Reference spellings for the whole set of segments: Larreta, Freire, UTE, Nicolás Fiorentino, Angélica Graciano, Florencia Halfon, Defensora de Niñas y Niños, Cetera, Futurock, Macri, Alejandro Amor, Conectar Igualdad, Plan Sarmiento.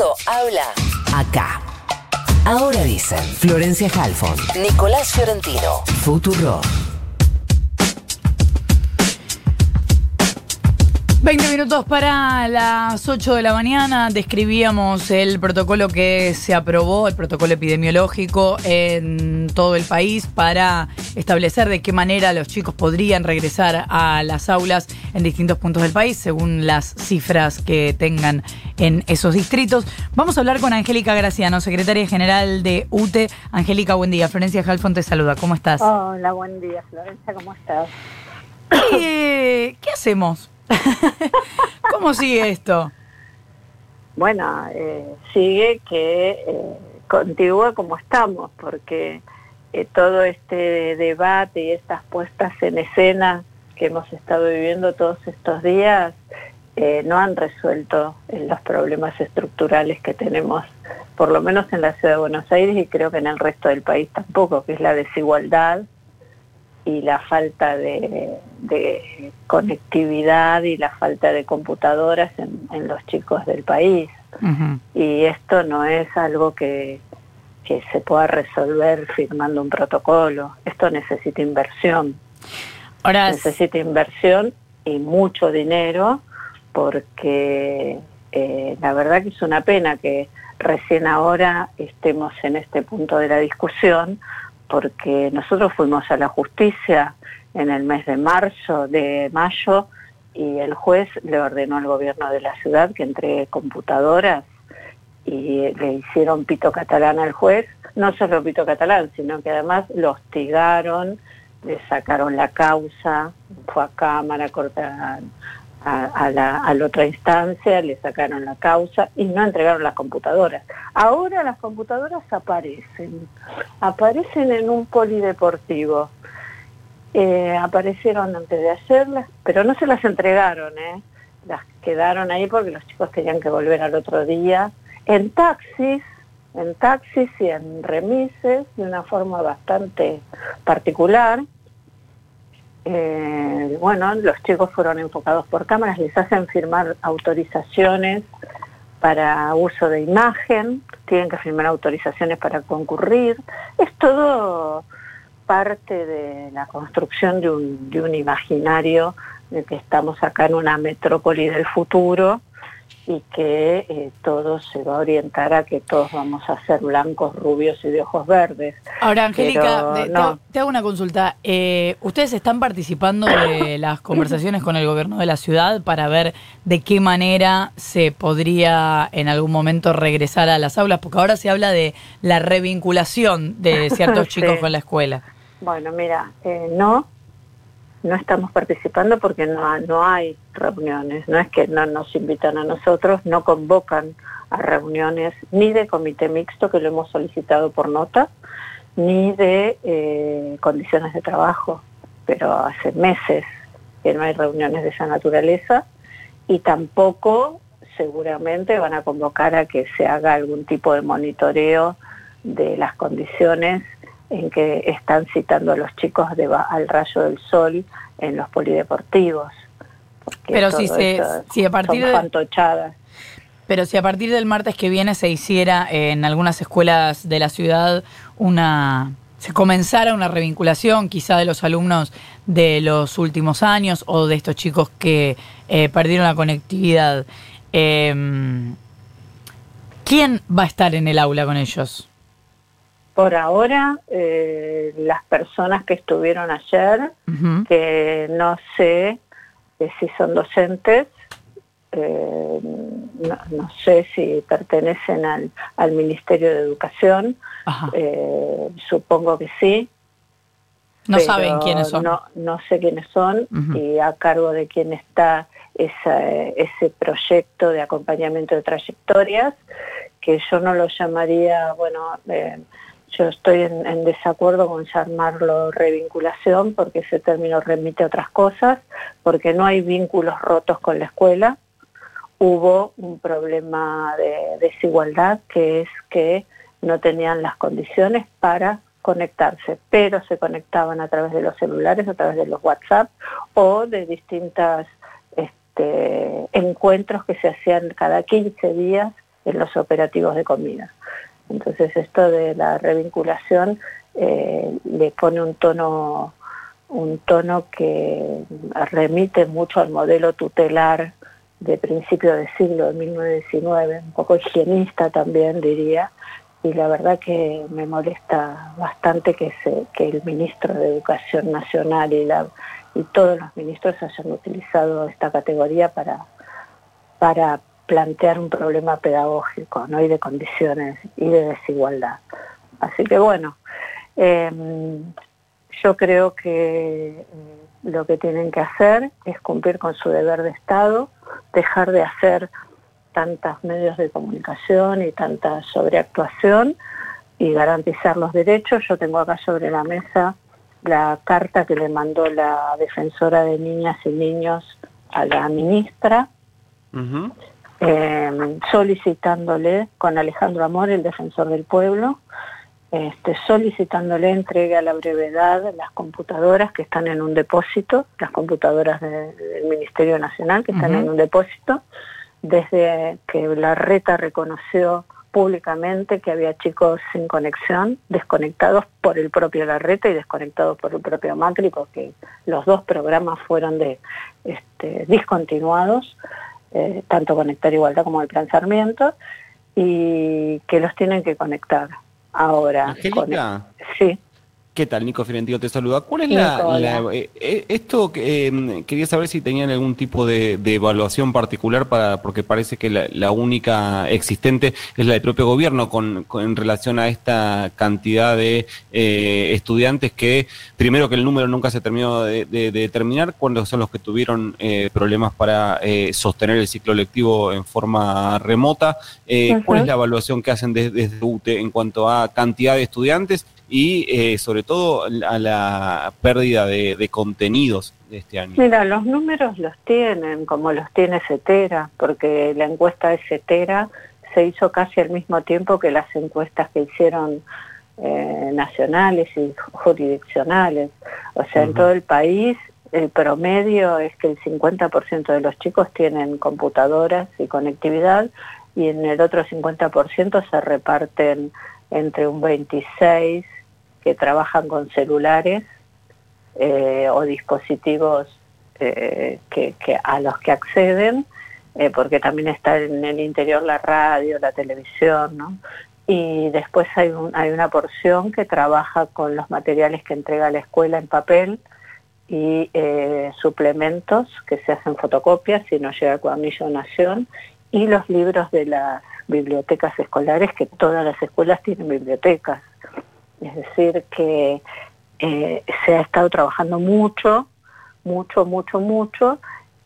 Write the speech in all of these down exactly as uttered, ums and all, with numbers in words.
mundo habla acá. Ahora dicen Florencia Halfon, Nicolás Fiorentino, Futuro. veinte minutos para las ocho de la mañana. Describíamos el protocolo que se aprobó, el protocolo epidemiológico en todo el país para establecer de qué manera los chicos podrían regresar a las aulas en distintos puntos del país, según las cifras que tengan en esos distritos. Vamos a hablar con Angélica Graciano, secretaria general de U T E. Angélica, buen día. Florencia Halfon te saluda. ¿Cómo estás? Hola, buen día, Florencia. ¿Cómo estás? Eh, ¿Qué hacemos? ¿Cómo sigue esto? Bueno, eh, sigue que eh, continúa como estamos, porque eh, todo este debate y estas puestas en escena que hemos estado viviendo todos estos días eh, no han resuelto eh, los problemas estructurales que tenemos, por lo menos en la ciudad de Buenos Aires, y creo que en el resto del país tampoco, que es la desigualdad y la falta de, de conectividad y la falta de computadoras en, en los chicos del país. Uh-huh. Y esto no es algo que, que se pueda resolver firmando un protocolo. Esto necesita inversión. Ahora necesita es... inversión y mucho dinero, porque eh, la verdad que es una pena que recién ahora estemos en este punto de la discusión, porque nosotros fuimos a la justicia en el mes de marzo, de mayo, y el juez le ordenó al gobierno de la ciudad que entregue computadoras y le hicieron pito catalán al juez. No solo pito catalán, sino que además lo hostigaron, le sacaron la causa, fue a cámara, cortaron a, a, la, a la otra instancia, le sacaron la causa y no entregaron las computadoras. Ahora las computadoras aparecen, aparecen en un polideportivo. Eh, aparecieron antes de ayer, pero no se las entregaron, ¿eh? Las quedaron ahí porque los chicos tenían que volver al otro día, en taxis, en taxis y en remises, de una forma bastante particular. Eh, bueno, los chicos fueron enfocados por cámaras, les hacen firmar autorizaciones para uso de imagen, tienen que firmar autorizaciones para concurrir. Es todo parte de la construcción de un, de un imaginario de que estamos acá en una metrópoli del futuro y que eh, todo se va a orientar a que todos vamos a ser blancos, rubios y de ojos verdes. Ahora, Angélica, te, no. te hago una consulta. Eh, ¿Ustedes están participando de las conversaciones con el gobierno de la ciudad para ver de qué manera se podría en algún momento regresar a las aulas? Porque ahora se habla de la revinculación de ciertos sí. chicos con la escuela. Bueno, mira, eh, no. No estamos participando porque no, no hay reuniones, no es que no nos invitan a nosotros, no convocan a reuniones ni de comité mixto, que lo hemos solicitado por nota, ni de eh, condiciones de trabajo, pero hace meses que no hay reuniones de esa naturaleza, y tampoco seguramente van a convocar a que se haga algún tipo de monitoreo de las condiciones en que están citando a los chicos de ba- al rayo del sol en los polideportivos. Pero si se, si a partir de, fantochadas. Pero si a partir del martes que viene se hiciera en algunas escuelas de la ciudad una, se comenzara una revinculación, quizá de los alumnos de los últimos años o de estos chicos que eh, perdieron la conectividad, eh, ¿quién va a estar en el aula con ellos? Por ahora, eh, las personas que estuvieron ayer, uh-huh. que no sé eh, si son docentes, eh, no, no sé si pertenecen al, al Ministerio de Educación, eh, supongo que sí. No saben quiénes son. No, no sé quiénes son, uh-huh. y a cargo de quién está esa, ese proyecto de acompañamiento de trayectorias, que yo no lo llamaría, bueno... Eh, yo estoy en, en desacuerdo con llamarlo revinculación, porque ese término remite a otras cosas, porque no hay vínculos rotos con la escuela. Hubo un problema de desigualdad, que es que no tenían las condiciones para conectarse, pero se conectaban a través de los celulares, a través de los WhatsApp o de distintos este, encuentros que se hacían cada quince días en los operativos de Convina. Entonces esto de la revinculación eh, le pone un tono, un tono que remite mucho al modelo tutelar de principio de siglo, de mil novecientos diecinueve, un poco higienista también diría, y la verdad que me molesta bastante que, se, que el ministro de Educación Nacional y, la, y todos los ministros hayan utilizado esta categoría para, para plantear un problema pedagógico, ¿no? Y de condiciones y de desigualdad. Así que bueno, eh, yo creo que lo que tienen que hacer es cumplir con su deber de Estado, dejar de hacer tantos medios de comunicación y tanta sobreactuación y garantizar los derechos. Yo tengo acá sobre la mesa la carta que le mandó la Defensora de Niñas y Niños a la ministra, uh-huh. eh, solicitándole, con Alejandro Amor, el defensor del pueblo, este, solicitándole entregue a la brevedad las computadoras que están en un depósito, las computadoras de, del Ministerio Nacional que están uh-huh. en un depósito, desde que Larreta reconoció públicamente que había chicos sin conexión, desconectados por el propio Larreta y desconectados por el propio Macri, porque los dos programas fueron de, este, discontinuados, eh, tanto Conectar Igualdad como el Plan Sarmiento, y que los tienen que conectar ahora. Angélica, con... sí. ¿Qué tal? Nico Fiorentino te saluda. ¿Cuál es la, Nico, la eh, esto eh, quería saber si tenían algún tipo de, de evaluación particular para, porque parece que la, la única existente es la del propio gobierno con, con en relación a esta cantidad de eh, estudiantes que primero que el número nunca se terminó de, de, de determinar, cuándo son los que tuvieron eh, problemas para eh, sostener el ciclo lectivo en forma remota. Eh, uh-huh. ¿Cuál es la evaluación que hacen desde, desde U T E en cuanto a cantidad de estudiantes? Y eh, sobre todo a la pérdida de, de contenidos de este año. Mira, los números los tienen, como los tiene Cetera, porque la encuesta de Cetera se hizo casi al mismo tiempo que las encuestas que hicieron eh, nacionales y jurisdiccionales. O sea, uh-huh. en todo el país el promedio es que el cincuenta por ciento de los chicos tienen computadoras y conectividad, y en el otro cincuenta por ciento se reparten entre un veintiséis por ciento que trabajan con celulares eh, o dispositivos eh, que, que a los que acceden, eh, porque también está en el interior la radio, la televisión, ¿no? Y después hay, un, hay una porción que trabaja con los materiales que entrega la escuela en papel y eh, suplementos que se hacen fotocopias si no llega el cuadernillo de donación, y los libros de las bibliotecas escolares, que todas las escuelas tienen bibliotecas. Es decir, que eh, se ha estado trabajando mucho, mucho, mucho, mucho,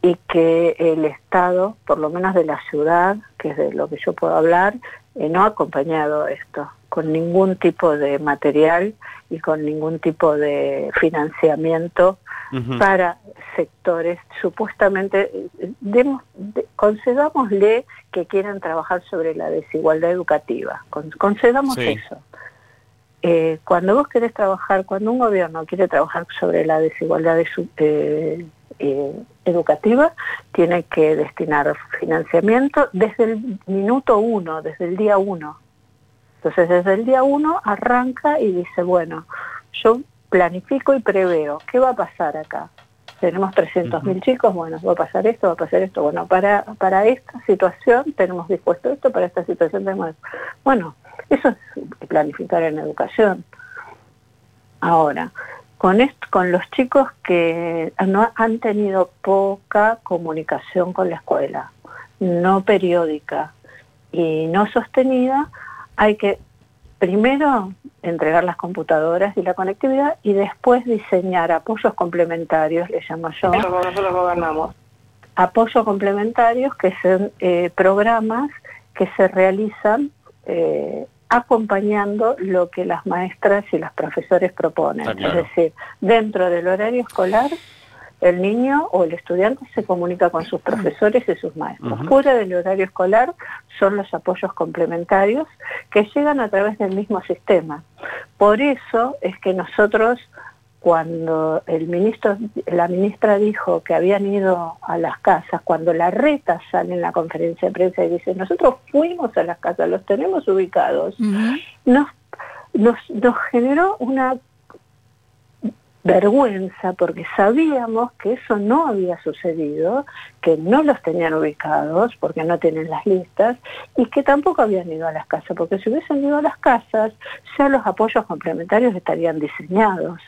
y que el Estado, por lo menos de la ciudad, que es de lo que yo puedo hablar, eh, no ha acompañado esto con ningún tipo de material y con ningún tipo de financiamiento uh-huh. para sectores, supuestamente, demos, de, concedámosle que quieran trabajar sobre la desigualdad educativa, con, concedamos sí. eso. Eh, cuando vos querés trabajar, cuando un gobierno quiere trabajar sobre la desigualdad de su, eh, eh, educativa, tiene que destinar financiamiento desde el minuto uno, desde el día uno. Entonces desde el día uno arranca y dice, bueno, yo planifico y preveo, ¿qué va a pasar acá? Tenemos trescientos mil chicos, bueno, va a pasar esto, va a pasar esto, bueno, para, para esta situación tenemos dispuesto esto, para esta situación tenemos esto. Bueno, eso es planificar en educación. Ahora, con esto, con los chicos que no han tenido poca comunicación con la escuela, no periódica y no sostenida, hay que primero entregar las computadoras y la conectividad y después diseñar apoyos complementarios, le llamo yo. Nosotros gobernamos. Apoyos complementarios que son eh, programas que se realizan Eh, acompañando lo que las maestras y los profesores proponen. Ah, claro. Es decir, dentro del horario escolar, el niño o el estudiante se comunica con sus profesores y sus maestros. Uh-huh. Fuera del horario escolar son los apoyos complementarios que llegan a través del mismo sistema. Por eso es que nosotros cuando el ministro, la ministra dijo que habían ido a las casas, cuando Larreta sale en la conferencia de prensa y dice, nosotros fuimos a las casas, los tenemos ubicados, uh-huh. nos, nos, nos generó una vergüenza porque sabíamos que eso no había sucedido, que no los tenían ubicados porque no tienen las listas y que tampoco habían ido a las casas, porque si hubiesen ido a las casas ya los apoyos complementarios estarían diseñados.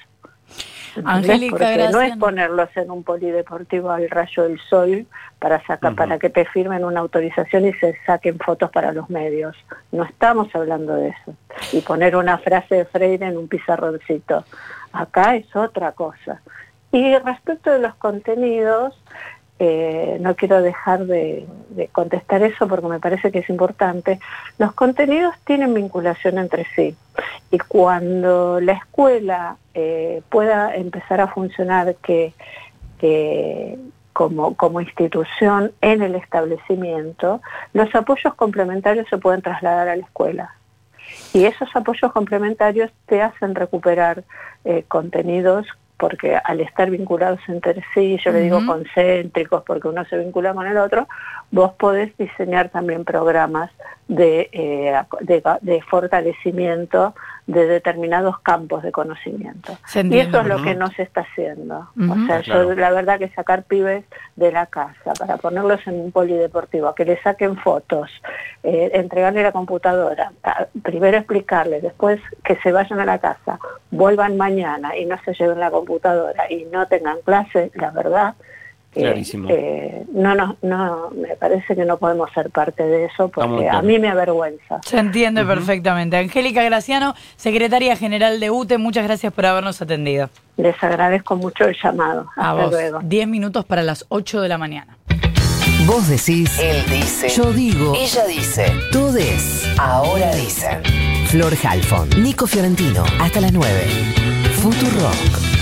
Angélica Graciano, no es ponerlos en un polideportivo al rayo del sol para sacar, uh-huh. para que te firmen una autorización y se saquen fotos para los medios. No estamos hablando de eso. Y poner una frase de Freire en un pizarroncito. Acá es otra cosa. Y respecto de los contenidos, eh, no quiero dejar de, de contestar eso porque me parece que es importante. Los contenidos tienen vinculación entre sí. Y cuando la escuela eh, pueda empezar a funcionar que, que como, como institución en el establecimiento, los apoyos complementarios se pueden trasladar a la escuela. Y esos apoyos complementarios te hacen recuperar eh, contenidos, porque al estar vinculados entre sí, yo uh-huh. le digo concéntricos, porque uno se vincula con el otro, vos podés diseñar también programas de, eh, de, de fortalecimiento de determinados campos de conocimiento. Entiende, y eso es lo ¿no? que no se está haciendo. Uh-huh. O sea, claro. yo la verdad que sacar pibes de la casa para ponerlos en un polideportivo, que les saquen fotos, eh, entregarle la computadora, primero explicarles, después que se vayan a la casa, vuelvan mañana y no se lleven la computadora y no tengan clase, la verdad, eh, eh, no, no, no, me parece que no podemos ser parte de eso porque a mí me avergüenza. Se entiende uh-huh. perfectamente. Angélica Graciano, secretaria general de U T E, muchas gracias por habernos atendido. Les agradezco mucho el llamado. Hasta a vos. Luego. Diez minutos para las ocho de la mañana. Vos decís, él dice, yo digo, ella dice, tú des, ahora dicen. Flor Halfon, Nico Fiorentino, hasta las nueve. Futurock.